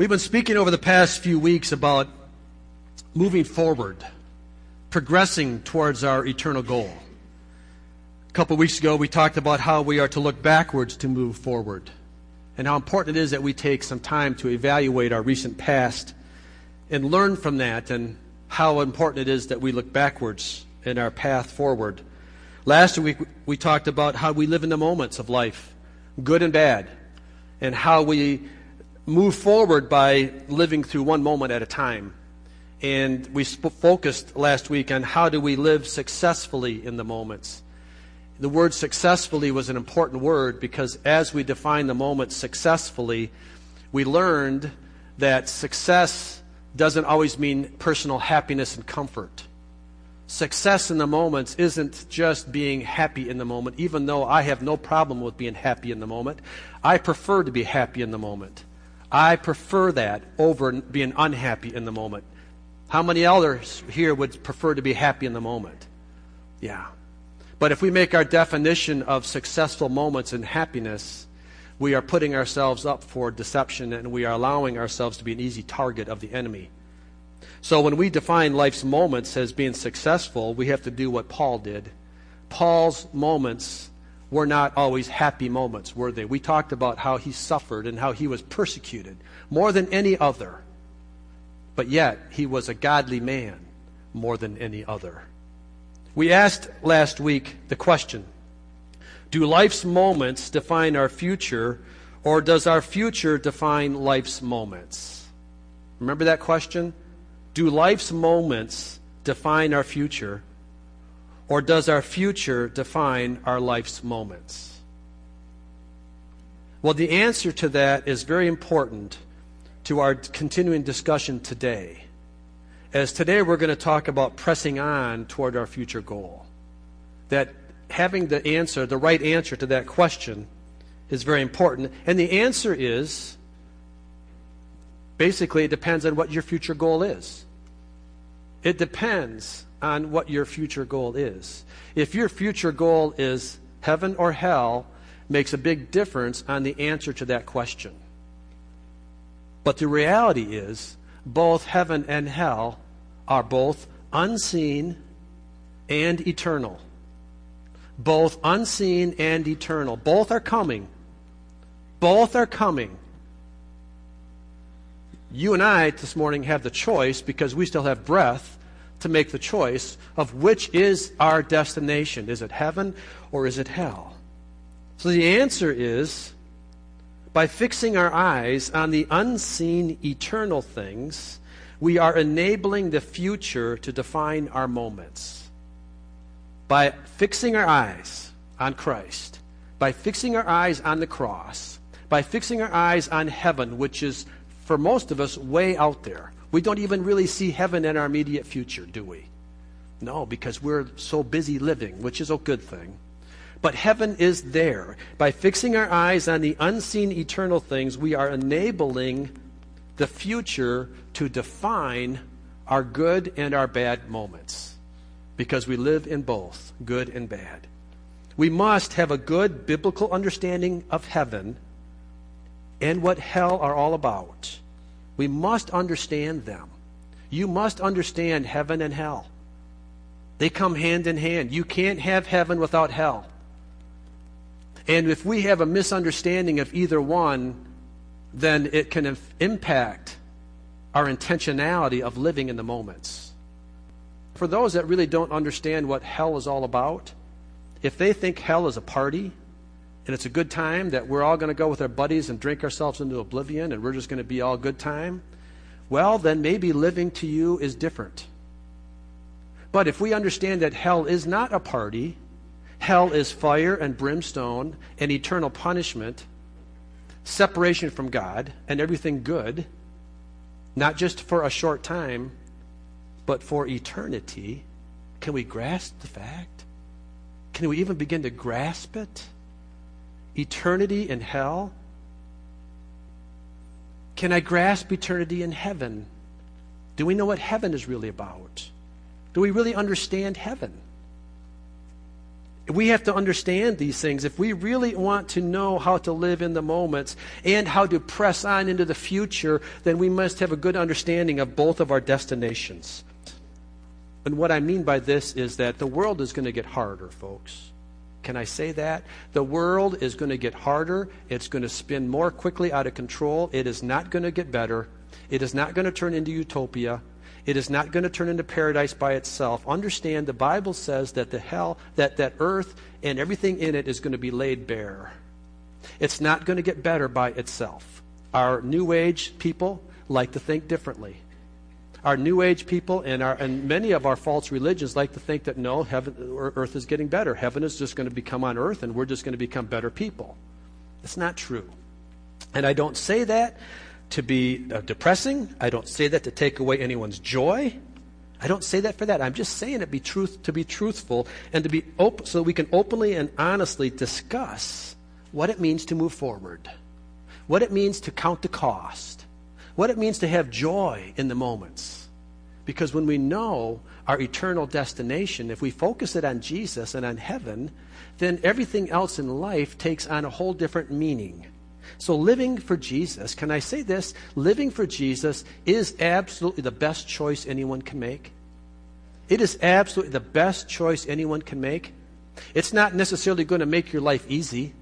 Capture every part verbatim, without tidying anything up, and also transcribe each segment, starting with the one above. We've been speaking over the past few weeks about moving forward, progressing towards our eternal goal. A couple weeks ago, we talked about how we are to look backwards to move forward, and how important it is that we take some time to evaluate our recent past and learn from that, and how important it is that we look backwards in our path forward. Last week, we talked about how we live in the moments of life, good and bad, and how we move forward by living through one moment at a time. And we sp- focused last week on how do we live successfully in the moments. The word successfully was an important word because as we define the moment successfully, we learned that success doesn't always mean personal happiness and comfort. Success in the moments isn't just being happy in the moment, even though I have no problem with being happy in the moment. I prefer to be happy in the moment. I prefer that over being unhappy in the moment. How many others here would prefer to be happy in the moment? Yeah. But if we make our definition of successful moments and happiness, we are putting ourselves up for deception, and we are allowing ourselves to be an easy target of the enemy. So when we define life's moments as being successful, we have to do what Paul did. Paul's moments were not always happy moments, were they? We talked about how he suffered and how he was persecuted more than any other. But yet, he was a godly man more than any other. We asked last week the question, do life's moments define our future, or does our future define life's moments? Remember that question? Do life's moments define our future, or does our future define our life's moments? Well, the answer to that is very important to our continuing discussion today, as today we're going to talk about pressing on toward our future goal. That having the answer, the right answer to that question is very important. And the answer is, basically, it depends on what your future goal is. It depends on what your future goal is. If your future goal is heaven or hell, makes a big difference on the answer to that question. But the reality is, both heaven and hell are both unseen and eternal. Both unseen and eternal. Both are coming. Both are coming. You and I this morning have the choice, because we still have breath, to make the choice of which is our destination. Is it heaven or is it hell? So the answer is, by fixing our eyes on the unseen eternal things, we are enabling the future to define our moments. By fixing our eyes on Christ, by fixing our eyes on the cross, by fixing our eyes on heaven, which is for most of us, way out there. We don't even really see heaven in our immediate future, do we? No, because we're so busy living, which is a good thing. But heaven is there. By fixing our eyes on the unseen eternal things, we are enabling the future to define our good and our bad moments, because we live in both, good and bad. We must have a good biblical understanding of heaven and what hell are all about. We must understand them. You must understand heaven and hell. They come hand in hand. You can't have heaven without hell. And if we have a misunderstanding of either one, then it can impact our intentionality of living in the moments. For those that really don't understand what hell is all about, if they think hell is a party, and it's a good time that we're all going to go with our buddies and drink ourselves into oblivion, and we're just going to be all good time, well, then maybe living to you is different. But if we understand that hell is not a party, hell is fire and brimstone and eternal punishment, separation from God and everything good, not just for a short time, but for eternity, can we grasp the fact? Can we even begin to grasp it? Eternity in hell? Can I grasp eternity in heaven? Do we know what heaven is really about? Do we really understand heaven? We have to understand these things. If we really want to know how to live in the moments and how to press on into the future, then we must have a good understanding of both of our destinations. And what I mean by this is that the world is going to get harder, folks. Can I say that? The world is going to get harder. It's going to spin more quickly out of control. It is not going to get better. It is not going to turn into utopia. It is not going to turn into paradise by itself. Understand, the Bible says that the hell, that, that earth and everything in it is going to be laid bare. It's not going to get better by itself. Our New Age people like to think differently. Our New Age people and our and many of our false religions like to think that no, heaven, earth is getting better. Heaven is just going to become on earth and we're just going to become better people. It's not true. And I don't say that to be uh, depressing. I don't say that to take away anyone's joy. I don't say that for that. I'm just saying it be truth to be truthful and to be open, so we can openly and honestly discuss what it means to move forward, what it means to count the cost, what it means to have joy in the moments. Because when we know our eternal destination, if we focus it on Jesus and on heaven, then everything else in life takes on a whole different meaning. So living for Jesus, can I say this? Living for Jesus is absolutely the best choice anyone can make. It is absolutely the best choice anyone can make. It's not necessarily going to make your life easy.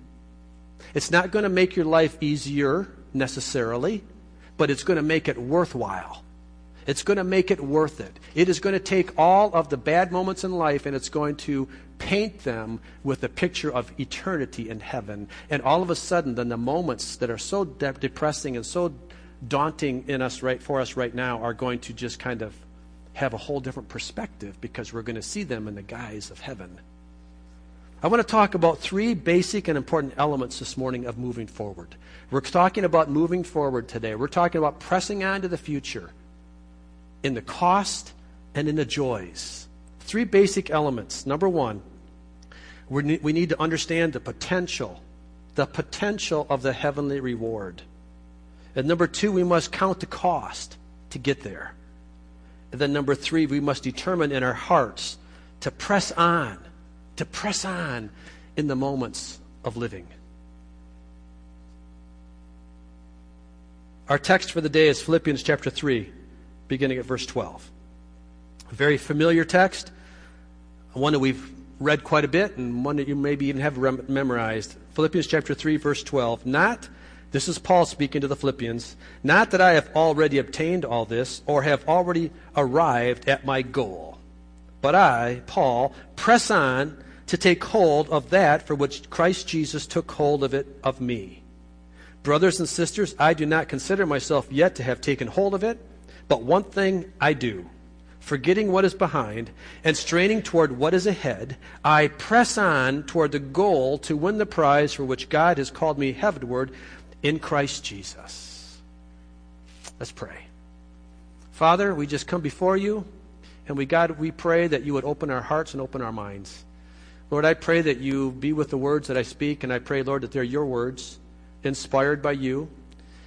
It's not going to make your life easier necessarily, but it's going to make it worthwhile. It's going to make it worth it. It is going to take all of the bad moments in life and it's going to paint them with a picture of eternity in heaven. And all of a sudden, then the moments that are so de- depressing and so daunting in us right for us right now are going to just kind of have a whole different perspective, because we're going to see them in the guise of heaven. I want to talk about three basic and important elements this morning of moving forward. We're talking about moving forward today. We're talking about pressing on to the future in the cost and in the joys. Three basic elements. Number one, we need, we need to understand the potential, the potential of the heavenly reward. And number two, we must count the cost to get there. And then number three, we must determine in our hearts to press on to press on in the moments of living. Our text for the day is Philippians chapter three, beginning at verse twelve. A very familiar text, one that we've read quite a bit and one that you maybe even have rem- memorized. Philippians chapter three, verse twelve. Not, this is Paul speaking to the Philippians, not that I have already obtained all this or have already arrived at my goal, but I, Paul, press on to take hold of that for which Christ Jesus took hold of it of me. Brothers and sisters, I do not consider myself yet to have taken hold of it, but one thing I do, forgetting what is behind and straining toward what is ahead, I press on toward the goal to win the prize for which God has called me heavenward in Christ Jesus. Let's pray. Father, we just come before you, and we, God, we pray that you would open our hearts and open our minds. Lord, I pray that you be with the words that I speak, and I pray, Lord, that they're your words, inspired by you.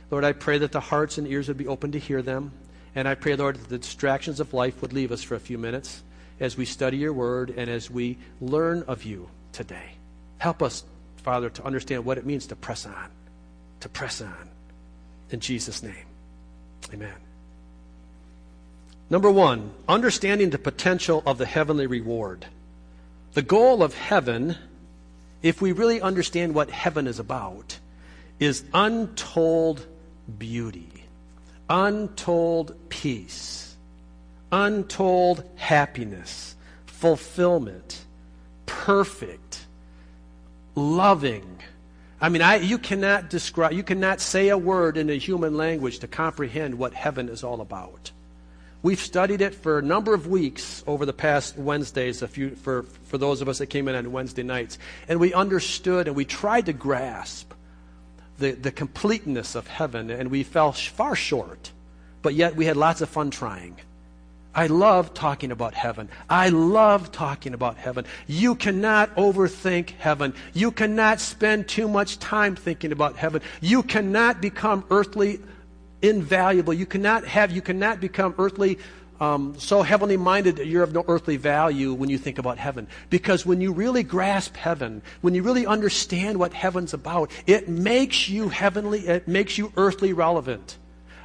Lord, I pray that the hearts and ears would be open to hear them, and I pray, Lord, that the distractions of life would leave us for a few minutes as we study your word and as we learn of you today. Help us, Father, to understand what it means to press on, to press on. In Jesus' name, amen. Number one, understanding the potential of the heavenly reward. The goal of heaven, if we really understand what heaven is about, is untold beauty, untold peace, untold happiness, fulfillment, perfect, loving. I mean, I, you cannot describe, you cannot say a word in a human language to comprehend what heaven is all about. We've studied it for a number of weeks over the past Wednesdays, a few, for, for those of us that came in on Wednesday nights. And we understood and we tried to grasp the, the completeness of heaven, and we fell far short. But yet we had lots of fun trying. I love talking about heaven. I love talking about heaven. You cannot overthink heaven. You cannot spend too much time thinking about heaven. You cannot become earthly invaluable. You cannot have, you cannot become earthly um, so heavenly minded that you're of no earthly value when you think about heaven. Because when you really grasp heaven, when you really understand what heaven's about, it makes you heavenly, it makes you earthly relevant.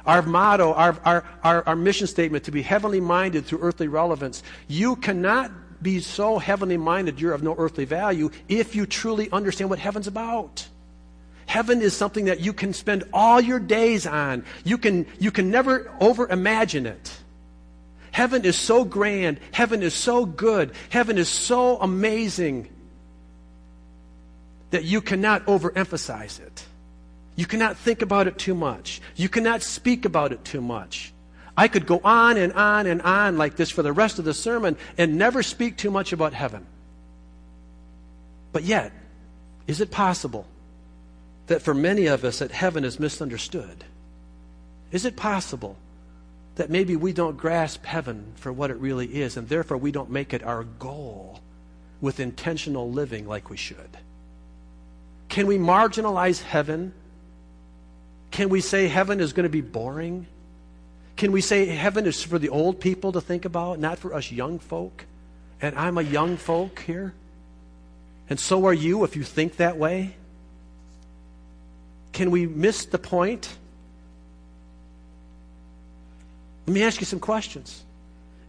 Our motto, our, our, our, our mission statement, to be heavenly minded through earthly relevance. You cannot be so heavenly minded you're of no earthly value if you truly understand what heaven's about. Heaven is something that you can spend all your days on. You can, you can never over-imagine it. Heaven is so grand. Heaven is so good. Heaven is so amazing that you cannot overemphasize it. You cannot think about it too much. You cannot speak about it too much. I could go on and on and on like this for the rest of the sermon and never speak too much about heaven. But yet, is it possible that for many of us that heaven is misunderstood? Is it possible that maybe we don't grasp heaven for what it really is, and therefore we don't make it our goal with intentional living like we should? Can we marginalize heaven? Can we say heaven is going to be boring? Can we say heaven is for the old people to think about, not for us young folk? And I'm a young folk here, and so are you if you think that way. Can we miss the point? Let me ask you some questions.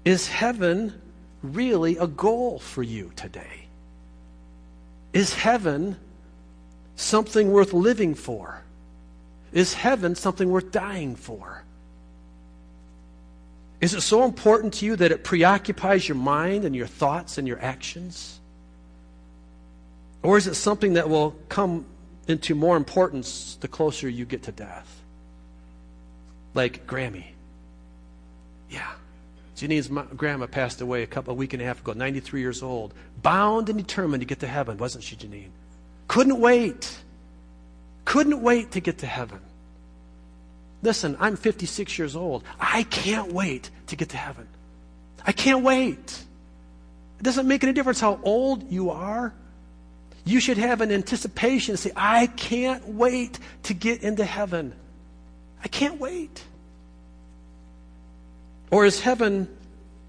Is heaven really a goal for you today? Is heaven something worth living for? Is heaven something worth dying for? Is it so important to you that it preoccupies your mind and your thoughts and your actions? Or is it something that will come into more importance the closer you get to death? Like Grammy. Yeah. Janine's mom, grandma passed away a couple a week and a half ago, ninety-three years old, bound and determined to get to heaven, wasn't she, Janine? Couldn't wait. Couldn't wait to get to heaven. Listen, I'm fifty-six years old. I can't wait to get to heaven. I can't wait. It doesn't make any difference how old you are. You should have an anticipation and say, I can't wait to get into heaven. I can't wait. Or is heaven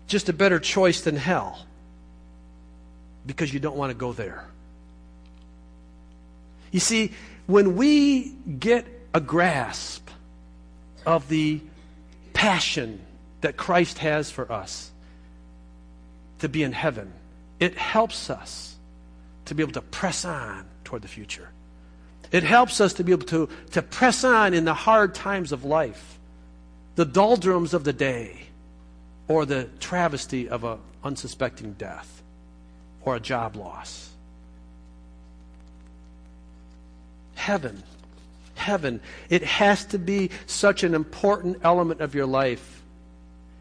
just a better choice than hell because you don't want to go there? You see, when we get a grasp of the passion that Christ has for us to be in heaven, it helps us to be able to press on toward the future. It helps us to be able to, to press on in the hard times of life, the doldrums of the day, or the travesty of an unsuspecting death or a job loss. Heaven, heaven, it has to be such an important element of your life.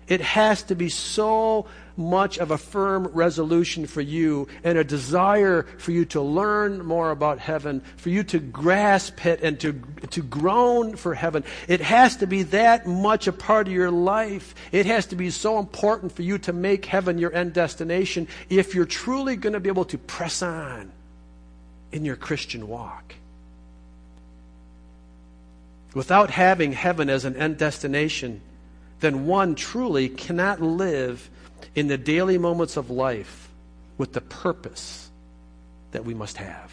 It has to be so much of a firm resolution for you and a desire for you to learn more about heaven, for you to grasp it and to, to groan for heaven. It has to be that much a part of your life. It has to be so important for you to make heaven your end destination if you're truly going to be able to press on in your Christian walk. Without having heaven as an end destination, then one truly cannot live in the daily moments of life with the purpose that we must have.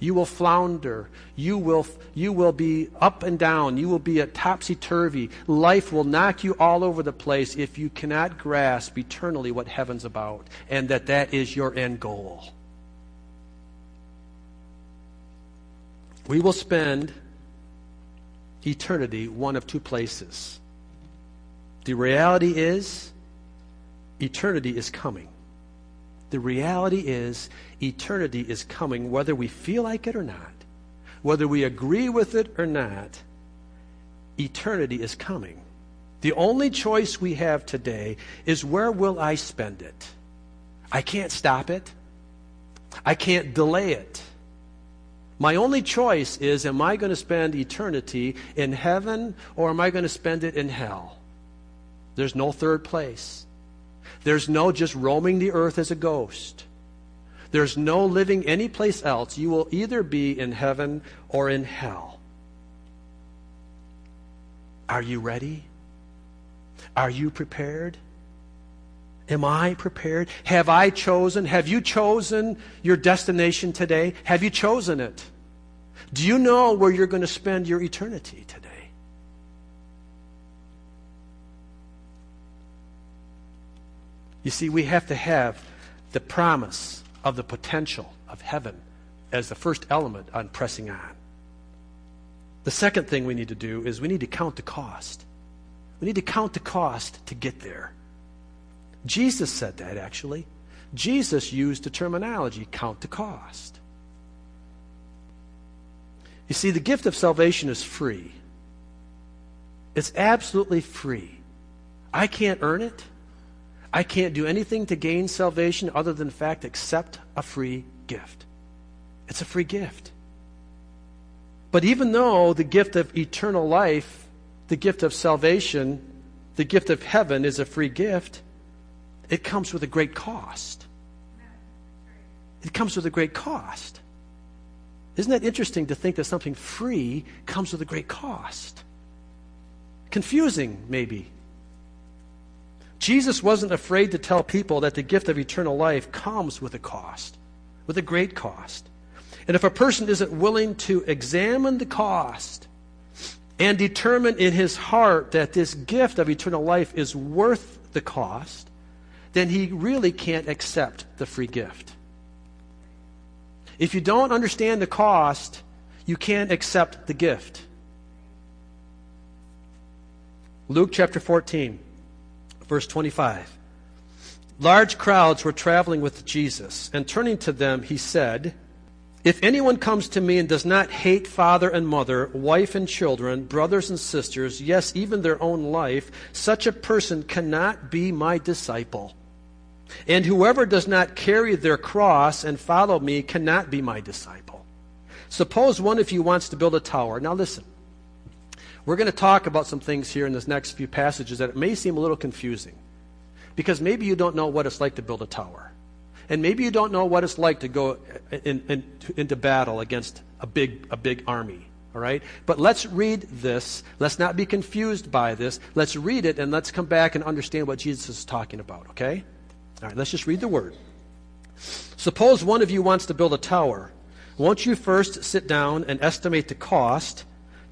You will flounder. You will, you will be up and down. You will be a topsy-turvy. Life will knock you all over the place if you cannot grasp eternally what heaven's about and that that is your end goal. We will spend eternity one of two places. The reality is, eternity is coming. The reality is, eternity is coming, whether we feel like it or not, whether we agree with it or not. Eternity is coming. The only choice we have today is, where will I spend it? I can't stop it. I can't delay it. My only choice is, am I going to spend eternity in heaven, or am I going to spend it in hell? There's no third place. There's no just roaming the earth as a ghost. There's no living any place else. You will either be in heaven or in hell. Are you ready? Are you prepared? Am I prepared? Have I chosen? Have you chosen your destination today? Have you chosen it? Do you know where you're going to spend your eternity today? You see, we have to have the promise of the potential of heaven as the first element on pressing on. The second thing we need to do is we need to count the cost. We need to count the cost to get there. Jesus said that, actually. Jesus used the terminology, count the cost. You see, the gift of salvation is free. It's absolutely free. I can't earn it. I can't do anything to gain salvation other than fact except a free gift. It's a free gift. But even though the gift of eternal life, the gift of salvation, the gift of heaven is a free gift, it comes with a great cost. It comes with a great cost. Isn't that interesting to think that something free comes with a great cost? Confusing, maybe. Jesus wasn't afraid to tell people that the gift of eternal life comes with a cost, with a great cost. And if a person isn't willing to examine the cost and determine in his heart that this gift of eternal life is worth the cost, then he really can't accept the free gift. If you don't understand the cost, you can't accept the gift. Luke chapter fourteen, verse twenty-five. Large crowds were traveling with Jesus, and turning to them, he said, "If anyone comes to me and does not hate father and mother, wife and children, brothers and sisters, yes, even their own life, such a person cannot be my disciple. And whoever does not carry their cross and follow me cannot be my disciple. Suppose one of you wants to build a tower." Now listen, we're going to talk about some things here in this next few passages that it may seem a little confusing, because maybe you don't know what it's like to build a tower. And maybe you don't know what it's like to go in, in, into battle against a big, a big army. All right? But let's read this. Let's not be confused by this. Let's read it and let's come back and understand what Jesus is talking about, okay? All right, let's just read the word. "Suppose one of you wants to build a tower. Won't you first sit down and estimate the cost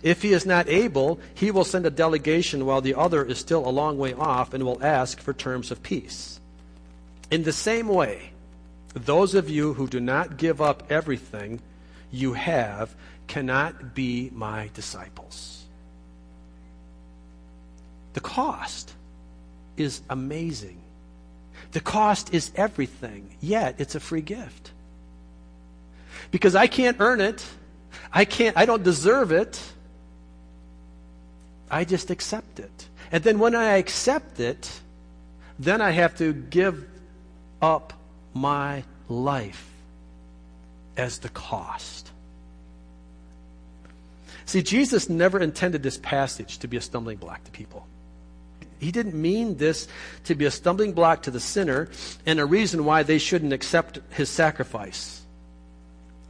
If he is not able, he will send a delegation while the other is still a long way off and will ask for terms of peace. In the same way, those of you who do not give up everything you have cannot be my disciples." The cost is amazing. The cost is everything, yet it's a free gift. Because I can't earn it. I can't, I don't deserve it. I just accept it. And then when I accept it, then I have to give up my life as the cost. See, Jesus never intended this passage to be a stumbling block to people. He didn't mean this to be a stumbling block to the sinner and a reason why they shouldn't accept his sacrifice.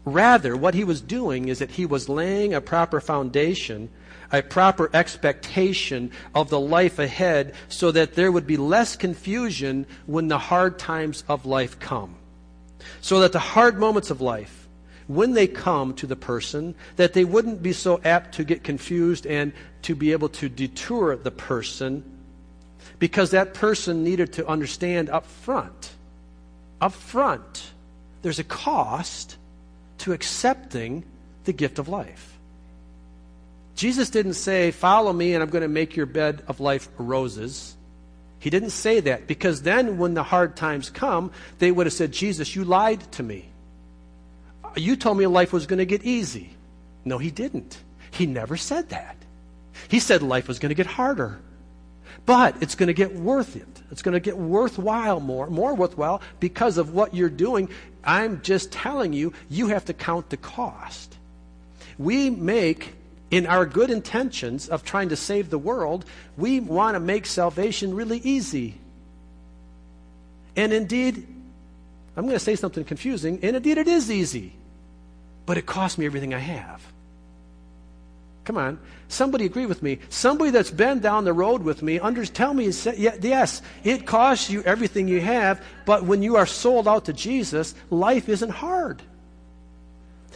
Rather, what he was doing is that he was laying a proper foundation, a proper expectation of the life ahead, so that there would be less confusion when the hard times of life come. So that the hard moments of life, when they come to the person, that they wouldn't be so apt to get confused and to be able to deter the person, because that person needed to understand up front, up front, there's a cost to accepting the gift of life. Jesus didn't say, "Follow me and I'm going to make your bed of life roses." He didn't say that, because then when the hard times come, they would have said, "Jesus, you lied to me. You told me life was going to get easy." No, he didn't. He never said that. He said life was going to get harder. But it's going to get worth it. It's going to get worthwhile, more, more worthwhile because of what you're doing. I'm just telling you, you have to count the cost. We make, in our good intentions of trying to save the world, we want to make salvation really easy. And indeed, I'm going to say something confusing, and indeed it is easy. But it cost me everything I have. Come on. Somebody agree with me. Somebody that's been down the road with me, under, tell me, yes, it costs you everything you have, but when you are sold out to Jesus, life isn't hard.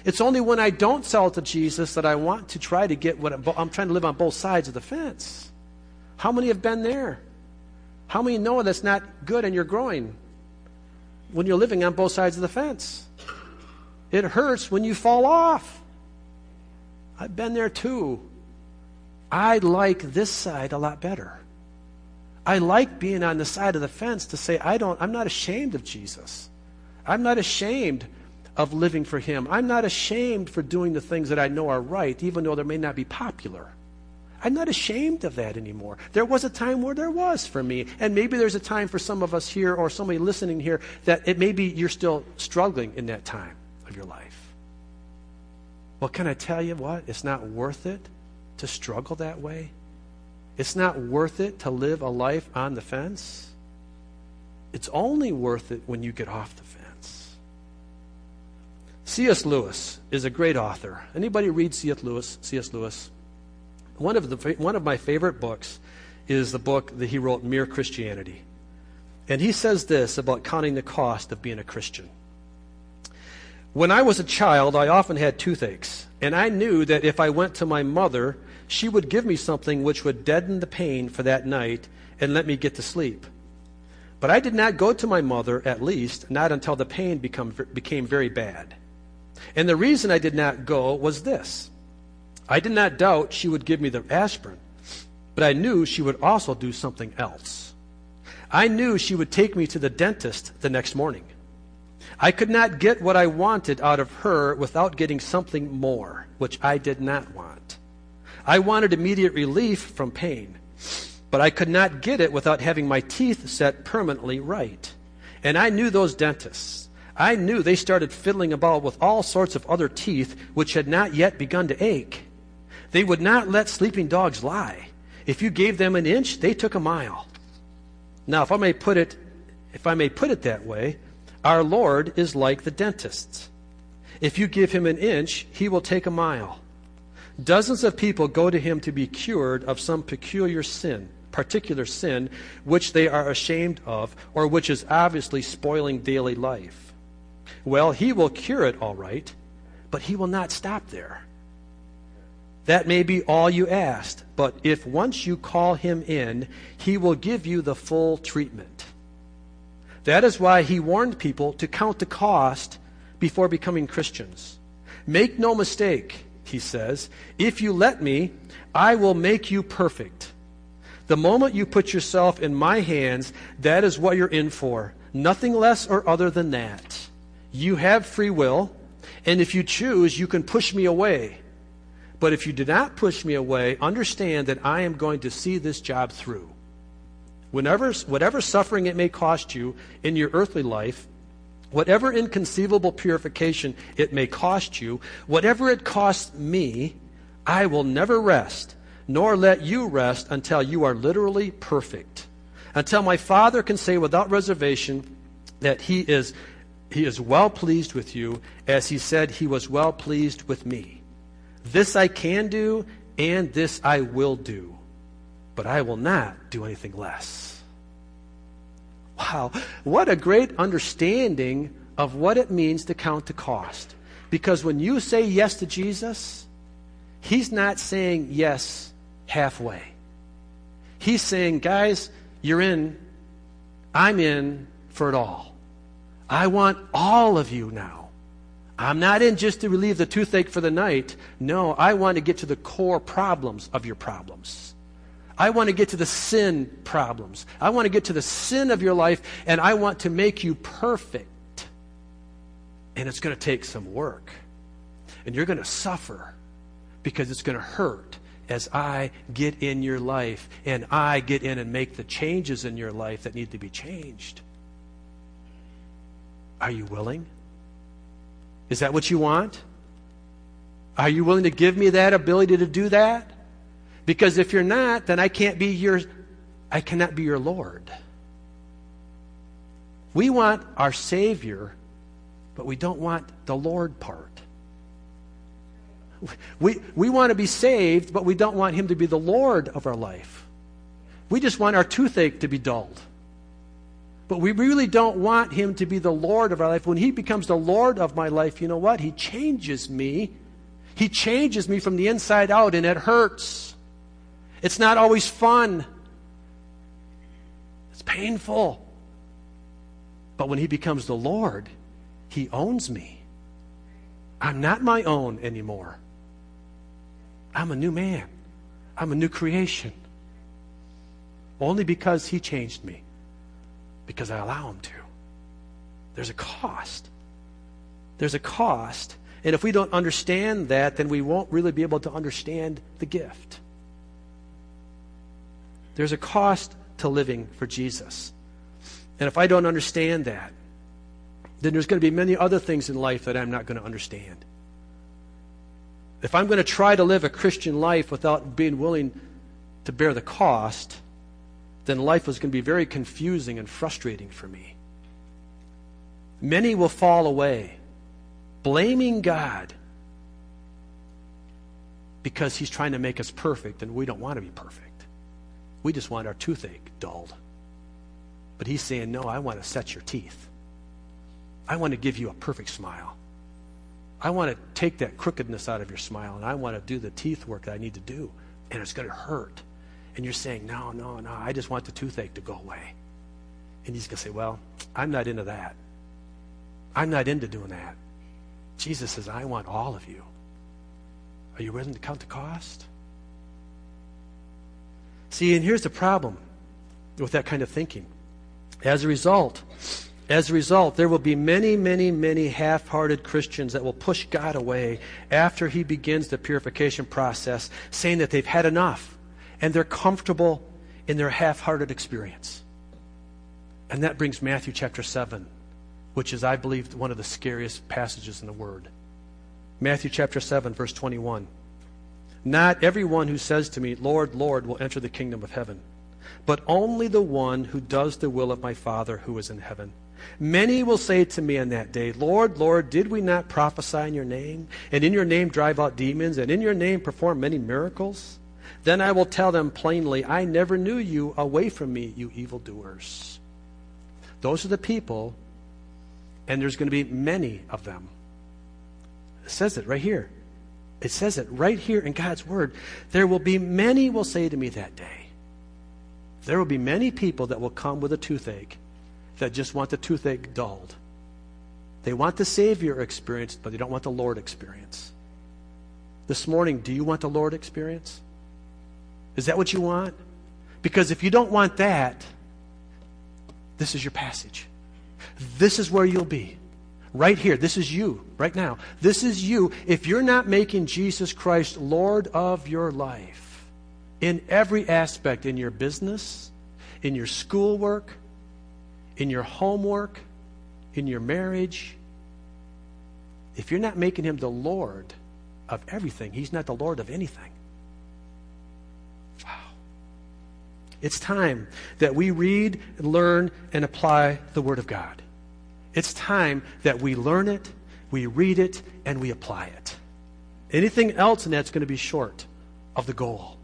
It's only when I don't sell to Jesus that I want to try to get what I'm, I'm trying to live on both sides of the fence. How many have been there? How many know that's not good in your groin when you're living on both sides of the fence? It hurts when you fall off. I've been there too. I like this side a lot better. I like being on the side of the fence to say, I don't, I'm not ashamed of Jesus. I'm not ashamed of living for Him. I'm not ashamed for doing the things that I know are right, even though they may not be popular. I'm not ashamed of that anymore. There was a time where there was for me, and maybe there's a time for some of us here or somebody listening here that it may be you're still struggling in that time of your life. Well, can I tell you what? It's not worth it to struggle that way. It's not worth it to live a life on the fence. It's only worth it when you get off the fence. C S Lewis is a great author. Anybody read C S Lewis? C S Lewis. One of the one of my favorite books is the book that he wrote, Mere Christianity. And he says this about counting the cost of being a Christian. When I was a child, I often had toothaches, and I knew that if I went to my mother, she would give me something which would deaden the pain for that night and let me get to sleep. But I did not go to my mother, at least, not until the pain become, became very bad. And the reason I did not go was this. I did not doubt she would give me the aspirin, but I knew she would also do something else. I knew she would take me to the dentist the next morning. I could not get what I wanted out of her without getting something more, which I did not want. I wanted immediate relief from pain, but I could not get it without having my teeth set permanently right. And I knew those dentists. I knew they started fiddling about with all sorts of other teeth which had not yet begun to ache. They would not let sleeping dogs lie. If you gave them an inch, they took a mile. Now, if I may put it, if I may put it that way, our Lord is like the dentist. If you give Him an inch, He will take a mile. Dozens of people go to Him to be cured of some peculiar sin, particular sin, which they are ashamed of, or which is obviously spoiling daily life. Well, He will cure it all right, but He will not stop there. That may be all you asked, but if once you call Him in, He will give you the full treatment. That is why He warned people to count the cost before becoming Christians. Make no mistake, He says, if you let me, I will make you perfect. The moment you put yourself in my hands, that is what you're in for. Nothing less or other than that. You have free will, and if you choose, you can push me away. But if you do not push me away, understand that I am going to see this job through. Whenever, whatever suffering it may cost you in your earthly life, whatever inconceivable purification it may cost you, whatever it costs me, I will never rest, nor let you rest until you are literally perfect. Until my Father can say without reservation that he is, he is well pleased with you, as He said He was well pleased with me. This I can do, and this I will do. But I will not do anything less. Wow, what a great understanding of what it means to count the cost. Because when you say yes to Jesus, He's not saying yes halfway. He's saying, guys, you're in, I'm in for it all. I want all of you now. I'm not in just to relieve the toothache for the night. No, I want to get to the core problems of your problems. I want to get to the sin problems. I want to get to the sin of your life, and I want to make you perfect. And it's going to take some work. And you're going to suffer because it's going to hurt, as I get in your life and I get in and make the changes in your life that need to be changed. Are you willing? Is that what you want? Are you willing to give me that ability to do that? Because if you're not, then I can't be your, I cannot be your Lord. We want our Savior, but we don't want the Lord part. We, we want to be saved, but we don't want Him to be the Lord of our life. We just want our toothache to be dulled. But we really don't want Him to be the Lord of our life. When He becomes the Lord of my life, you know what? He changes me. He changes me from the inside out, and it hurts. It's not always fun. It's painful. But when He becomes the Lord, He owns me. I'm not my own anymore. I'm a new man. I'm a new creation. Only because He changed me. Because I allow Him to. There's a cost. There's a cost. And if we don't understand that, then we won't really be able to understand the gift. There's a cost to living for Jesus. And if I don't understand that, then there's going to be many other things in life that I'm not going to understand. If I'm going to try to live a Christian life without being willing to bear the cost, then life is going to be very confusing and frustrating for me. Many will fall away, blaming God because He's trying to make us perfect, and we don't want to be perfect. We just want our toothache dulled. But He's saying, no, I want to set your teeth. I want to give you a perfect smile. I want to take that crookedness out of your smile, and I want to do the teeth work that I need to do, and it's going to hurt. And you're saying, no, no, no, I just want the toothache to go away. And He's going to say, well, I'm not into that. I'm not into doing that. Jesus says, I want all of you. Are you willing to count the cost? See, and here's the problem with that kind of thinking. As a result... As a result, there will be many, many, many half-hearted Christians that will push God away after He begins the purification process, saying that they've had enough, and they're comfortable in their half-hearted experience. And that brings Matthew chapter seven, which is, I believe, one of the scariest passages in the Word. Matthew chapter seven, verse twenty-one. Not everyone who says to me, Lord, Lord, will enter the kingdom of heaven, but only the one who does the will of my Father who is in heaven. Many will say to me on that day, Lord, Lord, did we not prophesy in your name, and in your name drive out demons, and in your name perform many miracles? Then I will tell them plainly, I never knew you. Away from me, you evildoers. Those are the people, and there's going to be many of them. It says it right here. It says it right here in God's Word. There will be many will say to me that day. There will be many people that will come with a toothache, that just want the toothache dulled. They want the Savior experience, but they don't want the Lord experience. This morning, do you want the Lord experience? Is that what you want? Because if you don't want that, this is your passage. This is where you'll be. Right here. This is you. Right now. This is you. If you're not making Jesus Christ Lord of your life, in every aspect, in your business, in your schoolwork, in your homework, in your marriage, if you're not making Him the Lord of everything, He's not the Lord of anything. Wow. It's time that we read and learn and apply the Word of God. It's time that we learn it, we read it, and we apply it. Anything else in that's going to be short of the goal.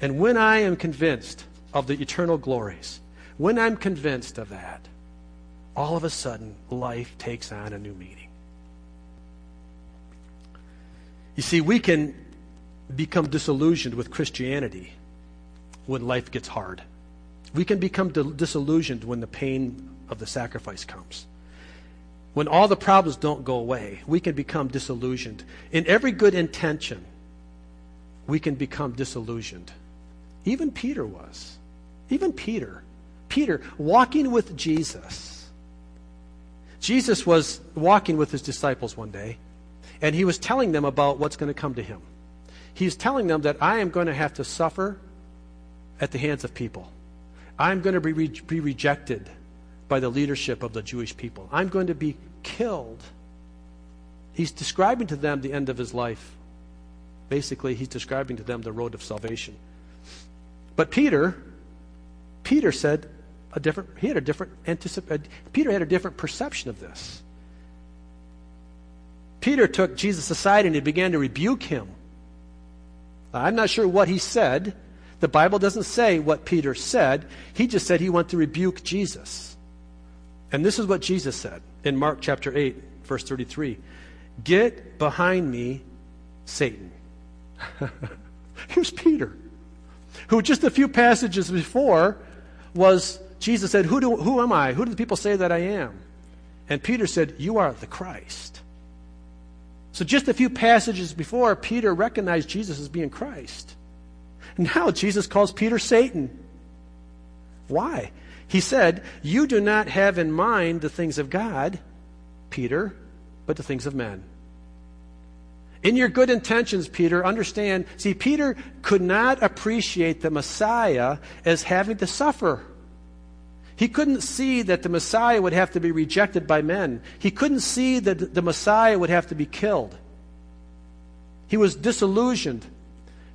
And when I am convinced of the eternal glories, when I'm convinced of that, all of a sudden, life takes on a new meaning. You see, we can become disillusioned with Christianity when life gets hard. We can become disillusioned when the pain of the sacrifice comes. When all the problems don't go away, we can become disillusioned. In every good intention, we can become disillusioned. Even Peter was. Even Peter Peter, walking with Jesus. Jesus was walking with His disciples one day, and He was telling them about what's going to come to Him. He's telling them that I am going to have to suffer at the hands of people. I'm going to be, re- be rejected by the leadership of the Jewish people. I'm going to be killed. He's describing to them the end of his life. Basically, he's describing to them the road of salvation. But Peter, Peter said a different, he had a different, anticip- Peter had a different perception of this. Peter took Jesus aside and he began to rebuke him. I'm not sure what he said. The Bible doesn't say what Peter said. He just said he wanted to rebuke Jesus. And this is what Jesus said in Mark chapter eight, verse thirty-three. "Get behind me, Satan." Here's Peter, who just a few passages before was, Jesus said, who do, who am I? Who do the people say that I am? And Peter said, "You are the Christ." So just a few passages before, Peter recognized Jesus as being Christ. Now Jesus calls Peter Satan. Why? He said, "You do not have in mind the things of God, Peter, but the things of men. In your good intentions, Peter, understand." See, Peter could not appreciate the Messiah as having to suffer. He couldn't see that the Messiah would have to be rejected by men. He couldn't see that the Messiah would have to be killed. He was disillusioned.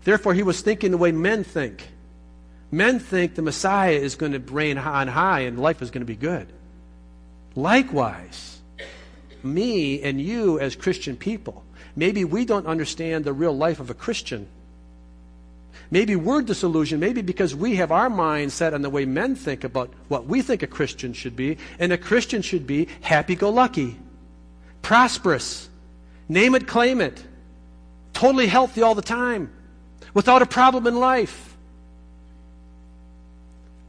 Therefore, he was thinking the way men think. Men think the Messiah is going to reign on high and life is going to be good. Likewise, me and you as Christian people, maybe we don't understand the real life of a Christian. Maybe we're disillusioned, maybe because we have our mind set on the way men think about what we think a Christian should be, and a Christian should be happy-go-lucky, prosperous, name it, claim it, totally healthy all the time, without a problem in life.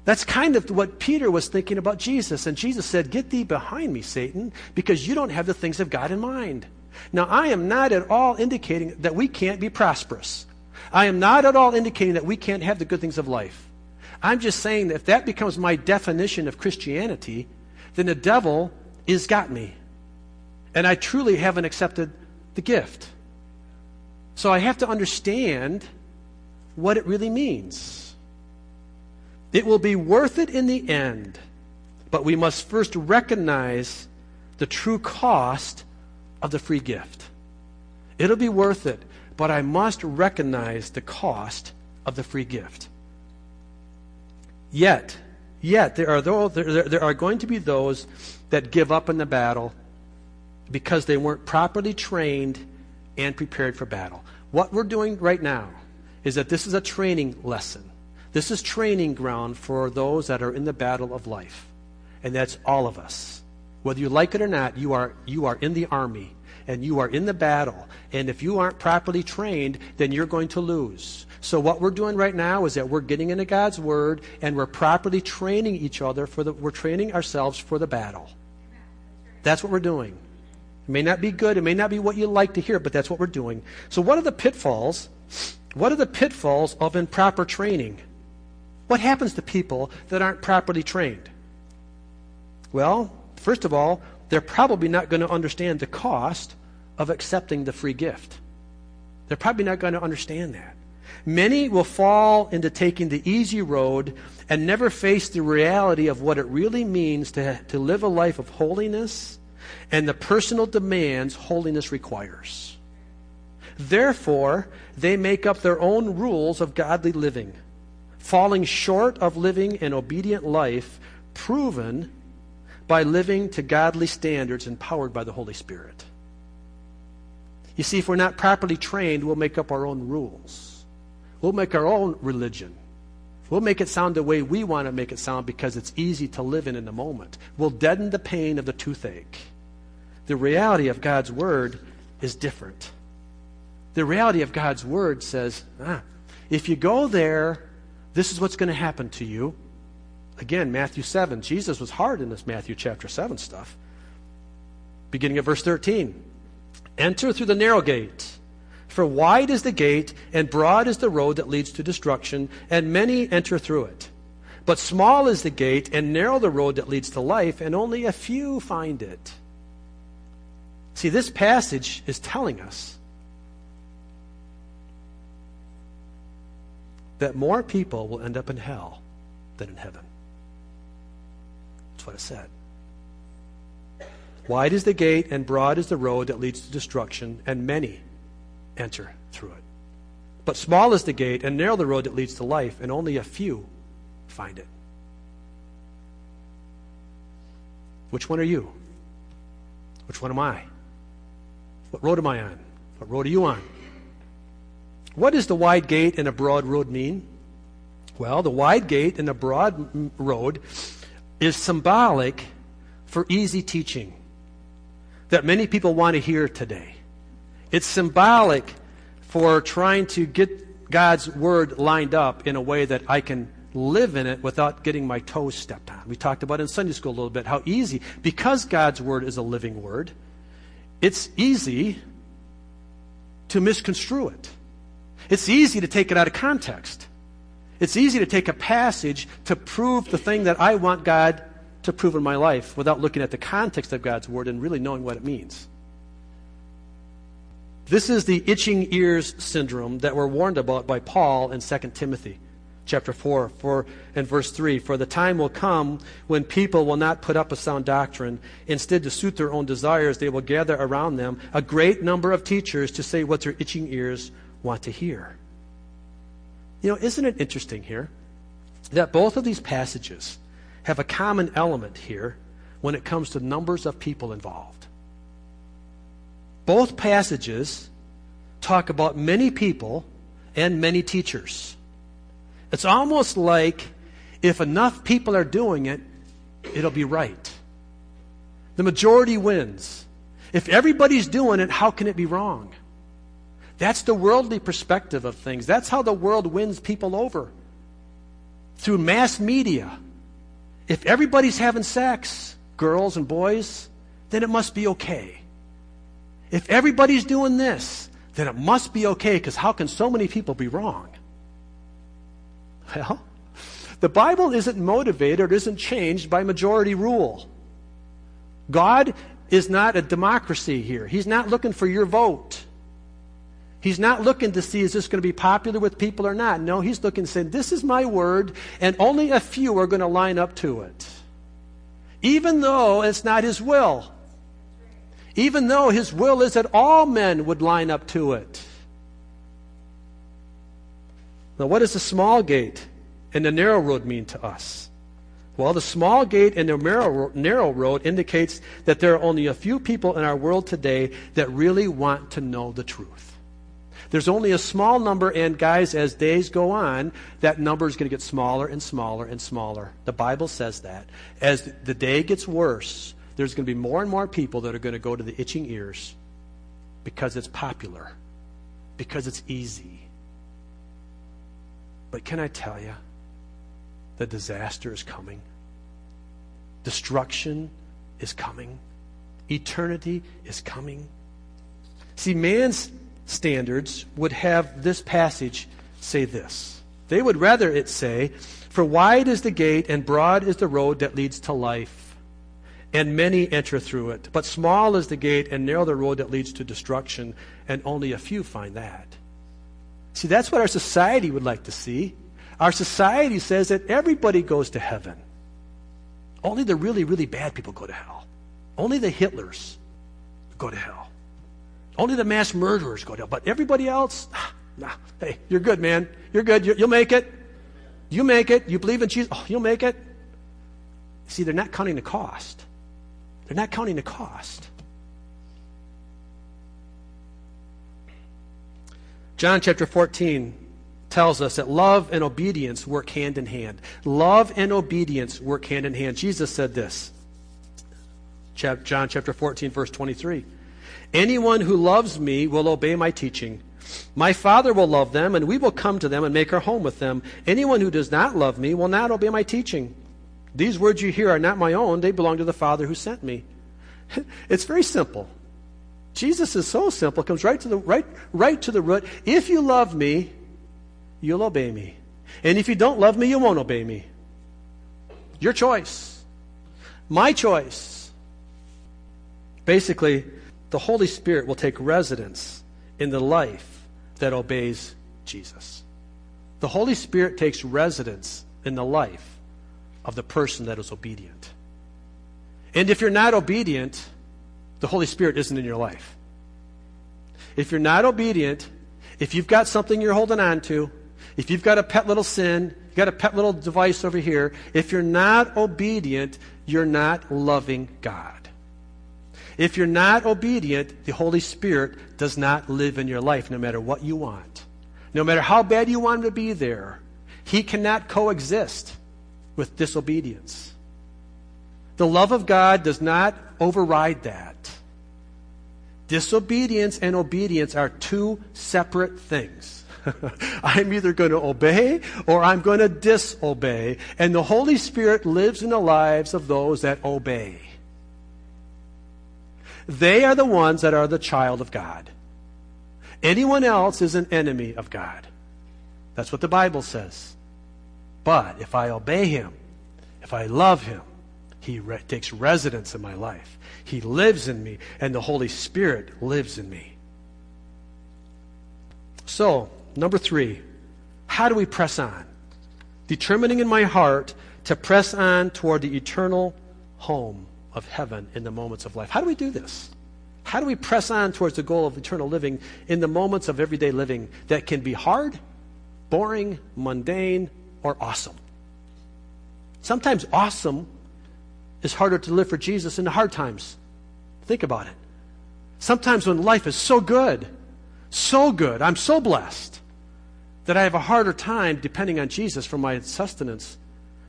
That's kind of what Peter was thinking about Jesus, and Jesus said, "Get thee behind me, Satan, because you don't have the things of God in mind." Now, I am not at all indicating that we can't be prosperous. I am not at all indicating that we can't have the good things of life. I'm just saying that if that becomes my definition of Christianity, then the devil has got me. And I truly haven't accepted the gift. So I have to understand what it really means. It will be worth it in the end, but we must first recognize the true cost of the free gift. It'll be worth it, but I must recognize the cost of the free gift. Yet, yet there are those, there, there are going to be those that give up in the battle because they weren't properly trained and prepared for battle. What we're doing right now is that this is a training lesson. This is training ground for those that are in the battle of life. And that's all of us. Whether you like it or not, you are you are in the army. And you are in the battle. And if you aren't properly trained, then you're going to lose. So what we're doing right now is that we're getting into God's Word and we're properly training each other for the, we're training ourselves for the battle. That's what we're doing. It may not be good. It may not be what you like to hear, but that's what we're doing. So what are the pitfalls? What are the pitfalls of improper training? What happens to people that aren't properly trained? Well, first of all, they're probably not going to understand the cost of accepting the free gift. They're probably not going to understand that. Many will fall into taking the easy road and never face the reality of what it really means to, to live a life of holiness and the personal demands holiness requires. Therefore, they make up their own rules of godly living, falling short of living an obedient life proven by living to godly standards empowered by the Holy Spirit. You see, if we're not properly trained, we'll make up our own rules. We'll make our own religion. We'll make it sound the way we want to make it sound because it's easy to live in in the moment. We'll deaden the pain of the toothache. The reality of God's Word is different. The reality of God's Word says, ah, if you go there, this is what's going to happen to you. Again, Matthew seven. Jesus was hard in this Matthew chapter seven stuff. Beginning at verse thirteen. "Enter through the narrow gate, for wide is the gate, and broad is the road that leads to destruction, and many enter through it. But small is the gate, and narrow the road that leads to life, and only a few find it." See, this passage is telling us that more people will end up in hell than in heaven. That's what it said. Wide is the gate and broad is the road that leads to destruction, and many enter through it. But small is the gate and narrow the road that leads to life, and only a few find it. Which one are you? Which one am I? What road am I on? What road are you on? What does the wide gate and a broad road mean? Well, the wide gate and the broad road is symbolic for easy teaching that many people want to hear today. It's symbolic for trying to get God's word lined up in a way that I can live in it without getting my toes stepped on. We talked about in Sunday school a little bit how easy, because God's word is a living word, it's easy to misconstrue it. It's easy to take it out of context. It's easy to take a passage to prove the thing that I want God to prove in my life without looking at the context of God's word and really knowing what it means. This is the itching ears syndrome that we're warned about by Paul in Second Timothy. Chapter four, for, and verse three, for the time will come when people will not put up a sound doctrine. Instead, to suit their own desires, they will gather around them a great number of teachers to say what their itching ears want to hear. You know, isn't it interesting here that both of these passages have a common element here when it comes to numbers of people involved? Both passages talk about many people and many teachers. It's almost like if enough people are doing it, it'll be right. The majority wins. If everybody's doing it, how can it be wrong? That's the worldly perspective of things. That's how the world wins people over. Through mass media. If everybody's having sex, girls and boys, then it must be okay. If everybody's doing this, then it must be okay, because how can so many people be wrong? Well, the Bible isn't motivated, isn't changed by majority rule. God is not a democracy here. He's not looking for your vote. He's not looking to see, is this going to be popular with people or not? No, he's looking to say, this is my word, and only a few are going to line up to it. Even though it's not his will. Even though his will is that all men would line up to it. Now, what does the small gate and the narrow road mean to us? Well, the small gate and the narrow road indicates that there are only a few people in our world today that really want to know the truth. There's only a small number, and guys, as days go on, that number is going to get smaller and smaller and smaller. The Bible says that. As the day gets worse, there's going to be more and more people that are going to go to the itching ears because it's popular, because it's easy. But can I tell you, the disaster is coming. Destruction is coming. Eternity is coming. See, man's standards would have this passage say this. They would rather it say, for wide is the gate and broad is the road that leads to life, and many enter through it. But small is the gate and narrow the road that leads to destruction, and only a few find that. See, that's what our society would like to see. Our society says that everybody goes to heaven. Only the really, really bad people go to hell. Only the Hitlers go to hell. Only the mass murderers go to hell. But everybody else, nah, hey, you're good, man. You're good. You're, you'll make it. You make it. You believe in Jesus. Oh, you'll make it. See, they're not counting the cost. They're not counting the cost. John chapter fourteen tells us that love and obedience work hand in hand. Love and obedience work hand in hand. Jesus said this, John chapter fourteen, verse twenty-three. Anyone who loves me will obey my teaching. My Father will love them, and we will come to them and make our home with them. Anyone who does not love me will not obey my teaching. These words you hear are not my own. They belong to the Father who sent me. It's very simple. Jesus is so simple, comes right to the right, right to the root. If you love me, you'll obey me. And if you don't love me, you won't obey me. Your choice. My choice. Basically, the Holy Spirit will take residence in the life that obeys Jesus. The Holy Spirit takes residence in the life of the person that is obedient. And if you're not obedient, the Holy Spirit isn't in your life. If you're not obedient, if you've got something you're holding on to, if you've got a pet little sin, you've got a pet little device over here, if you're not obedient, you're not loving God. If you're not obedient, the Holy Spirit does not live in your life, no matter what you want. No matter how bad you want him to be there, he cannot coexist with disobedience. The love of God does not override that. Disobedience and obedience are two separate things. I'm either going to obey or I'm going to disobey. And the Holy Spirit lives in the lives of those that obey. They are the ones that are the child of God. Anyone else is an enemy of God. That's what the Bible says. But if I obey him, if I love him, he re- takes residence in my life. He lives in me, and the Holy Spirit lives in me. So, number three, how do we press on? Determining in my heart to press on toward the eternal home of heaven in the moments of life. How do we do this? How do we press on towards the goal of eternal living in the moments of everyday living that can be hard, boring, mundane, or awesome? Sometimes awesome is harder to live for Jesus in the hard times. Think about it. Sometimes when life is so good, so good, I'm so blessed that I have a harder time depending on Jesus for my sustenance.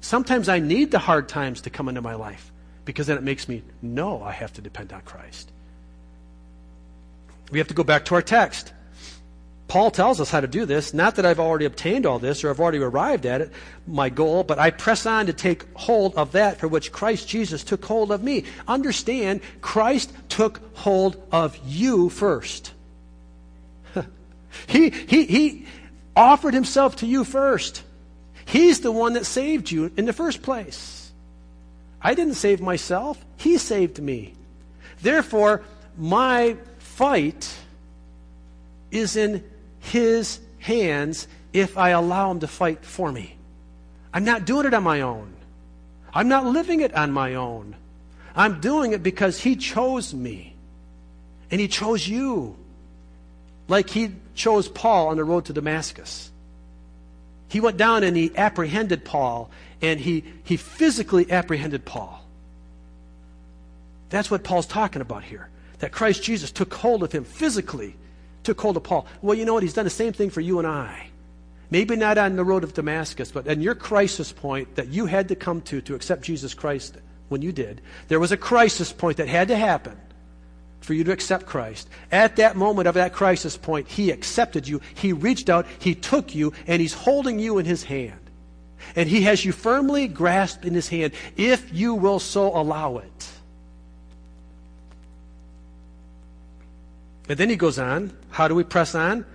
Sometimes I need the hard times to come into my life because then it makes me know I have to depend on Christ. We have to go back to our text. Paul tells us how to do this. Not that I've already obtained all this or I've already arrived at it, my goal, but I press on to take hold of that for which Christ Jesus took hold of me. Understand, Christ took hold of you first. He, he, he offered himself to you first. He's the one that saved you in the first place. I didn't save myself. He saved me. Therefore, my fight is in his hands if I allow him to fight for me. I'm not doing it on my own. I'm not living it on my own. I'm doing it because he chose me. And he chose you. Like he chose Paul on the road to Damascus. He went down and he apprehended Paul, and he, he physically apprehended Paul. That's what Paul's talking about here, that Christ Jesus took hold of him physically, took hold of Paul. Well, you know what? He's done the same thing for you and I. Maybe not on the road of Damascus, but in your crisis point that you had to come to to accept Jesus Christ when you did, there was a crisis point that had to happen for you to accept Christ. At that moment of that crisis point, he accepted you, he reached out, he took you, and he's holding you in his hand. And he has you firmly grasped in his hand, if you will so allow it. And then he goes on, how do we press on?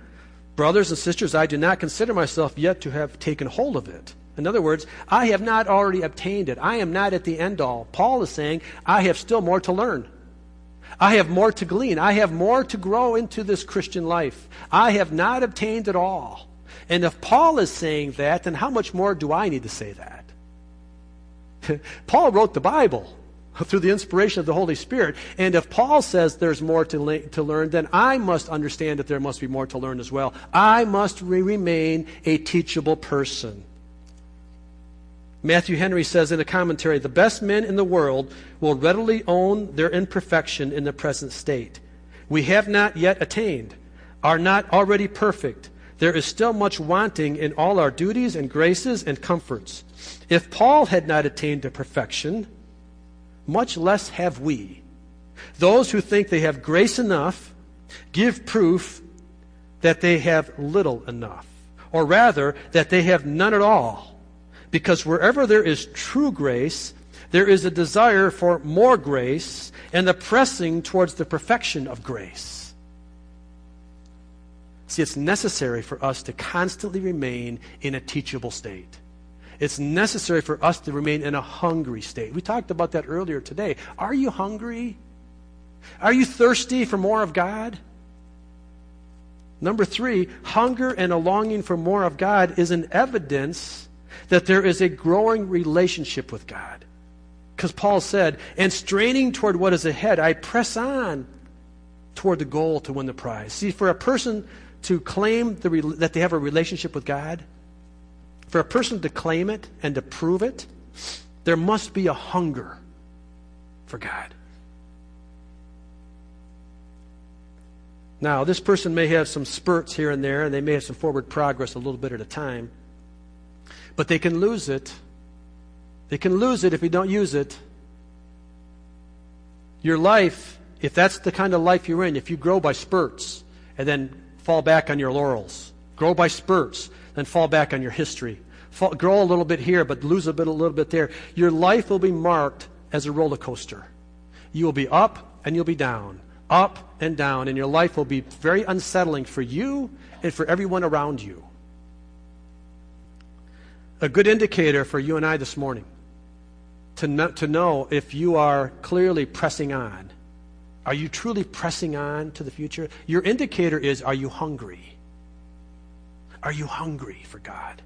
Brothers and sisters, I do not consider myself yet to have taken hold of it. In other words, I have not already obtained it. I am not at the end all. Paul is saying, I have still more to learn. I have more to glean. I have more to grow into this Christian life. I have not obtained it all. And if Paul is saying that, then how much more do I need to say that? Paul wrote the Bible through the inspiration of the Holy Spirit. And if Paul says there's more to, le- to learn, then I must understand that there must be more to learn as well. I must re- remain a teachable person. Matthew Henry says in a commentary, the best men in the world will readily own their imperfection in the present state. We have not yet attained, are not already perfect. There is still much wanting in all our duties and graces and comforts. If Paul had not attained to perfection, much less have we. Those who think they have grace enough give proof that they have little enough, or rather, that they have none at all. Because wherever there is true grace, there is a desire for more grace and the pressing towards the perfection of grace. See, it's necessary for us to constantly remain in a teachable state. It's necessary for us to remain in a hungry state. We talked about that earlier today. Are you hungry? Are you thirsty for more of God? Number three, hunger and a longing for more of God is an evidence that there is a growing relationship with God. Because Paul said, and straining toward what is ahead, I press on toward the goal to win the prize. See, for a person to claim the, that they have a relationship with God, for a person to claim it and to prove it, there must be a hunger for God. Now, this person may have some spurts here and there, and they may have some forward progress a little bit at a time, but they can lose it. They can lose it if you don't use it. Your life, if that's the kind of life you're in, if you grow by spurts and then fall back on your laurels, grow by spurts, then fall back on your history, fall, grow a little bit here but lose a bit, a little bit there, your life will be marked as a roller coaster. You will be up and you'll be down, up and down, and your life will be very unsettling for you and for everyone around you. A good indicator for you and I this morning to know, to know if you are clearly pressing on. Are you truly pressing on to the future? Your indicator is, are you hungry? Are you hungry for God?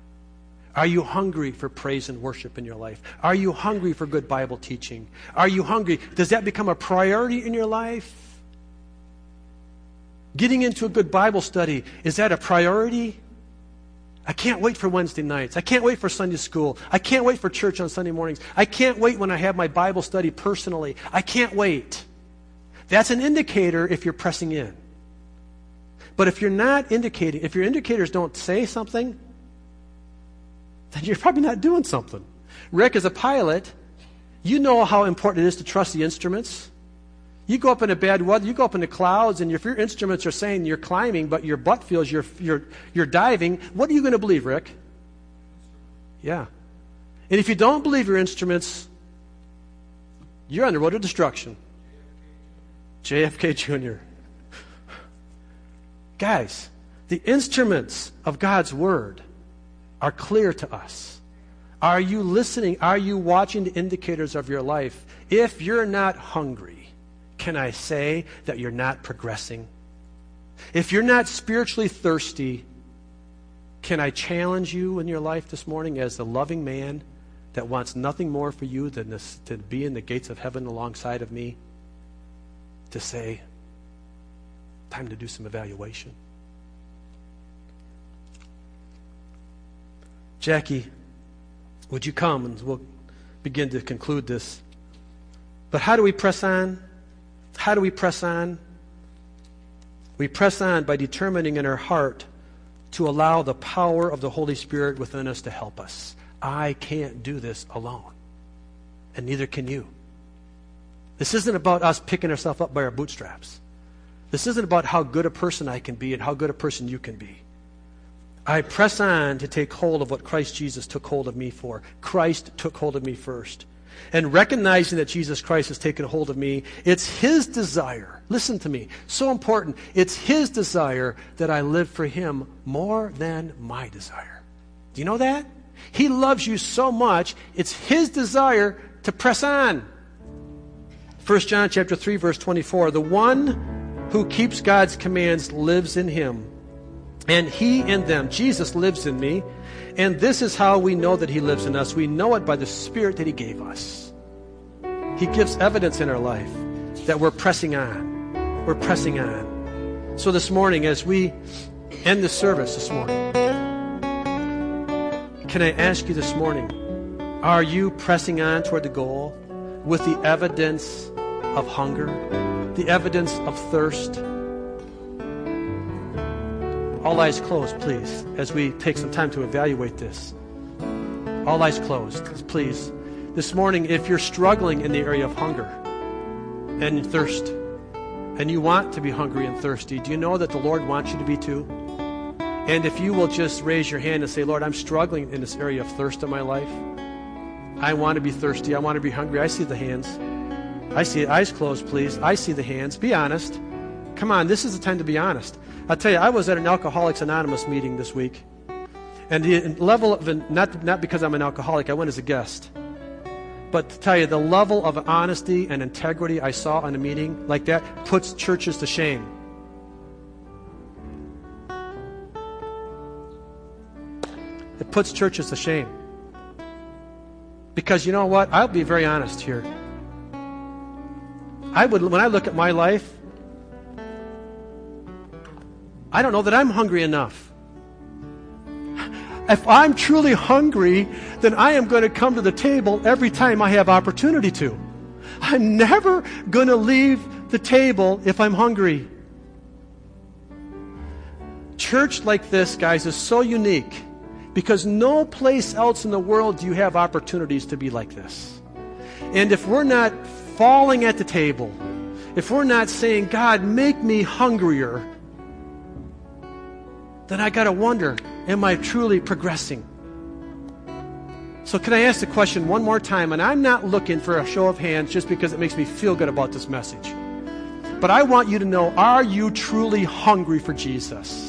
Are you hungry for praise and worship in your life? Are you hungry for good Bible teaching? Are you hungry? Does that become a priority in your life? Getting into a good Bible study, is that a priority? I can't wait for Wednesday nights. I can't wait for Sunday school. I can't wait for church on Sunday mornings. I can't wait when I have my Bible study personally. I can't wait. That's an indicator if you're pressing in. But if you're not indicating, if your indicators don't say something, then you're probably not doing something. Rick, as a pilot, you know how important it is to trust the instruments. You go up in a bad weather, you go up in the clouds, and if your instruments are saying you're climbing, but your butt feels you're, you're, you're diving, what are you going to believe, Rick? Yeah. And if you don't believe your instruments, you're on the road to destruction. J F K Junior Guys, the instruments of God's Word are clear to us. Are you listening? Are you watching the indicators of your life? If you're not hungry, can I say that you're not progressing? If you're not spiritually thirsty, can I challenge you in your life this morning as the loving man that wants nothing more for you than this, to be in the gates of heaven alongside of me? To say, time to do some evaluation. Jackie, would you come? And we'll begin to conclude this. But how do we press on? How do we press on? We press on by determining in our heart to allow the power of the Holy Spirit within us to help us. I can't do this alone, and neither can you. This isn't about us picking ourselves up by our bootstraps. This isn't about how good a person I can be and how good a person you can be. I press on to take hold of what Christ Jesus took hold of me for. Christ took hold of me first. And recognizing that Jesus Christ has taken hold of me, it's His desire. Listen to me. So important. It's His desire that I live for Him more than my desire. Do you know that? He loves you so much, it's His desire to press on. First John chapter three, verse twenty-four, the one who keeps God's commands lives in Him, and He in them. Jesus lives in me, and this is how we know that He lives in us. We know it by the Spirit that He gave us. He gives evidence in our life that we're pressing on. We're pressing on. So this morning, as we end the service this morning, can I ask you this morning, are you pressing on toward the goal with the evidence of hunger, the evidence of thirst? All eyes closed, please, as we take some time to evaluate this. All eyes closed, please. This morning, if you're struggling in the area of hunger and thirst, and you want to be hungry and thirsty, do you know that the Lord wants you to be too? And if you will just raise your hand and say, Lord, I'm struggling in this area of thirst in my life. I want to be thirsty. I want to be hungry. I see the hands. I see it. Eyes closed, please. I see the hands. Be honest. Come on, this is the time to be honest. I'll tell you, I was at an Alcoholics Anonymous meeting this week. And the level of, not, not because I'm an alcoholic, I went as a guest. But to tell you, the level of honesty and integrity I saw in a meeting like that puts churches to shame. It puts churches to shame. Because you know what? I'll be very honest here. I would, when I look at my life, I don't know that I'm hungry enough. If I'm truly hungry, then I am going to come to the table every time I have opportunity to. I'm never going to leave the table if I'm hungry. Church like this, guys, is so unique because no place else in the world do you have opportunities to be like this. And if we're not falling at the table, if we're not saying, God, make me hungrier, then I got to wonder, am I truly progressing? So can I ask the question one more time? And I'm not looking for a show of hands just because it makes me feel good about this message. But I want you to know, are you truly hungry for Jesus?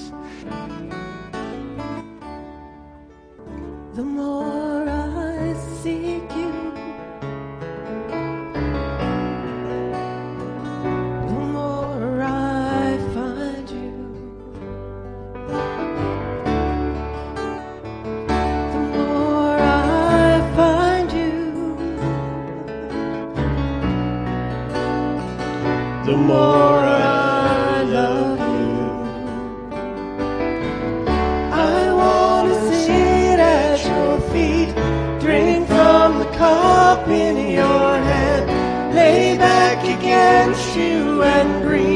The more I seek you, the more I find you. The more I find you, the more I love you. I want to sit at your feet, drink from the cup in your hand, lay back against you and breathe.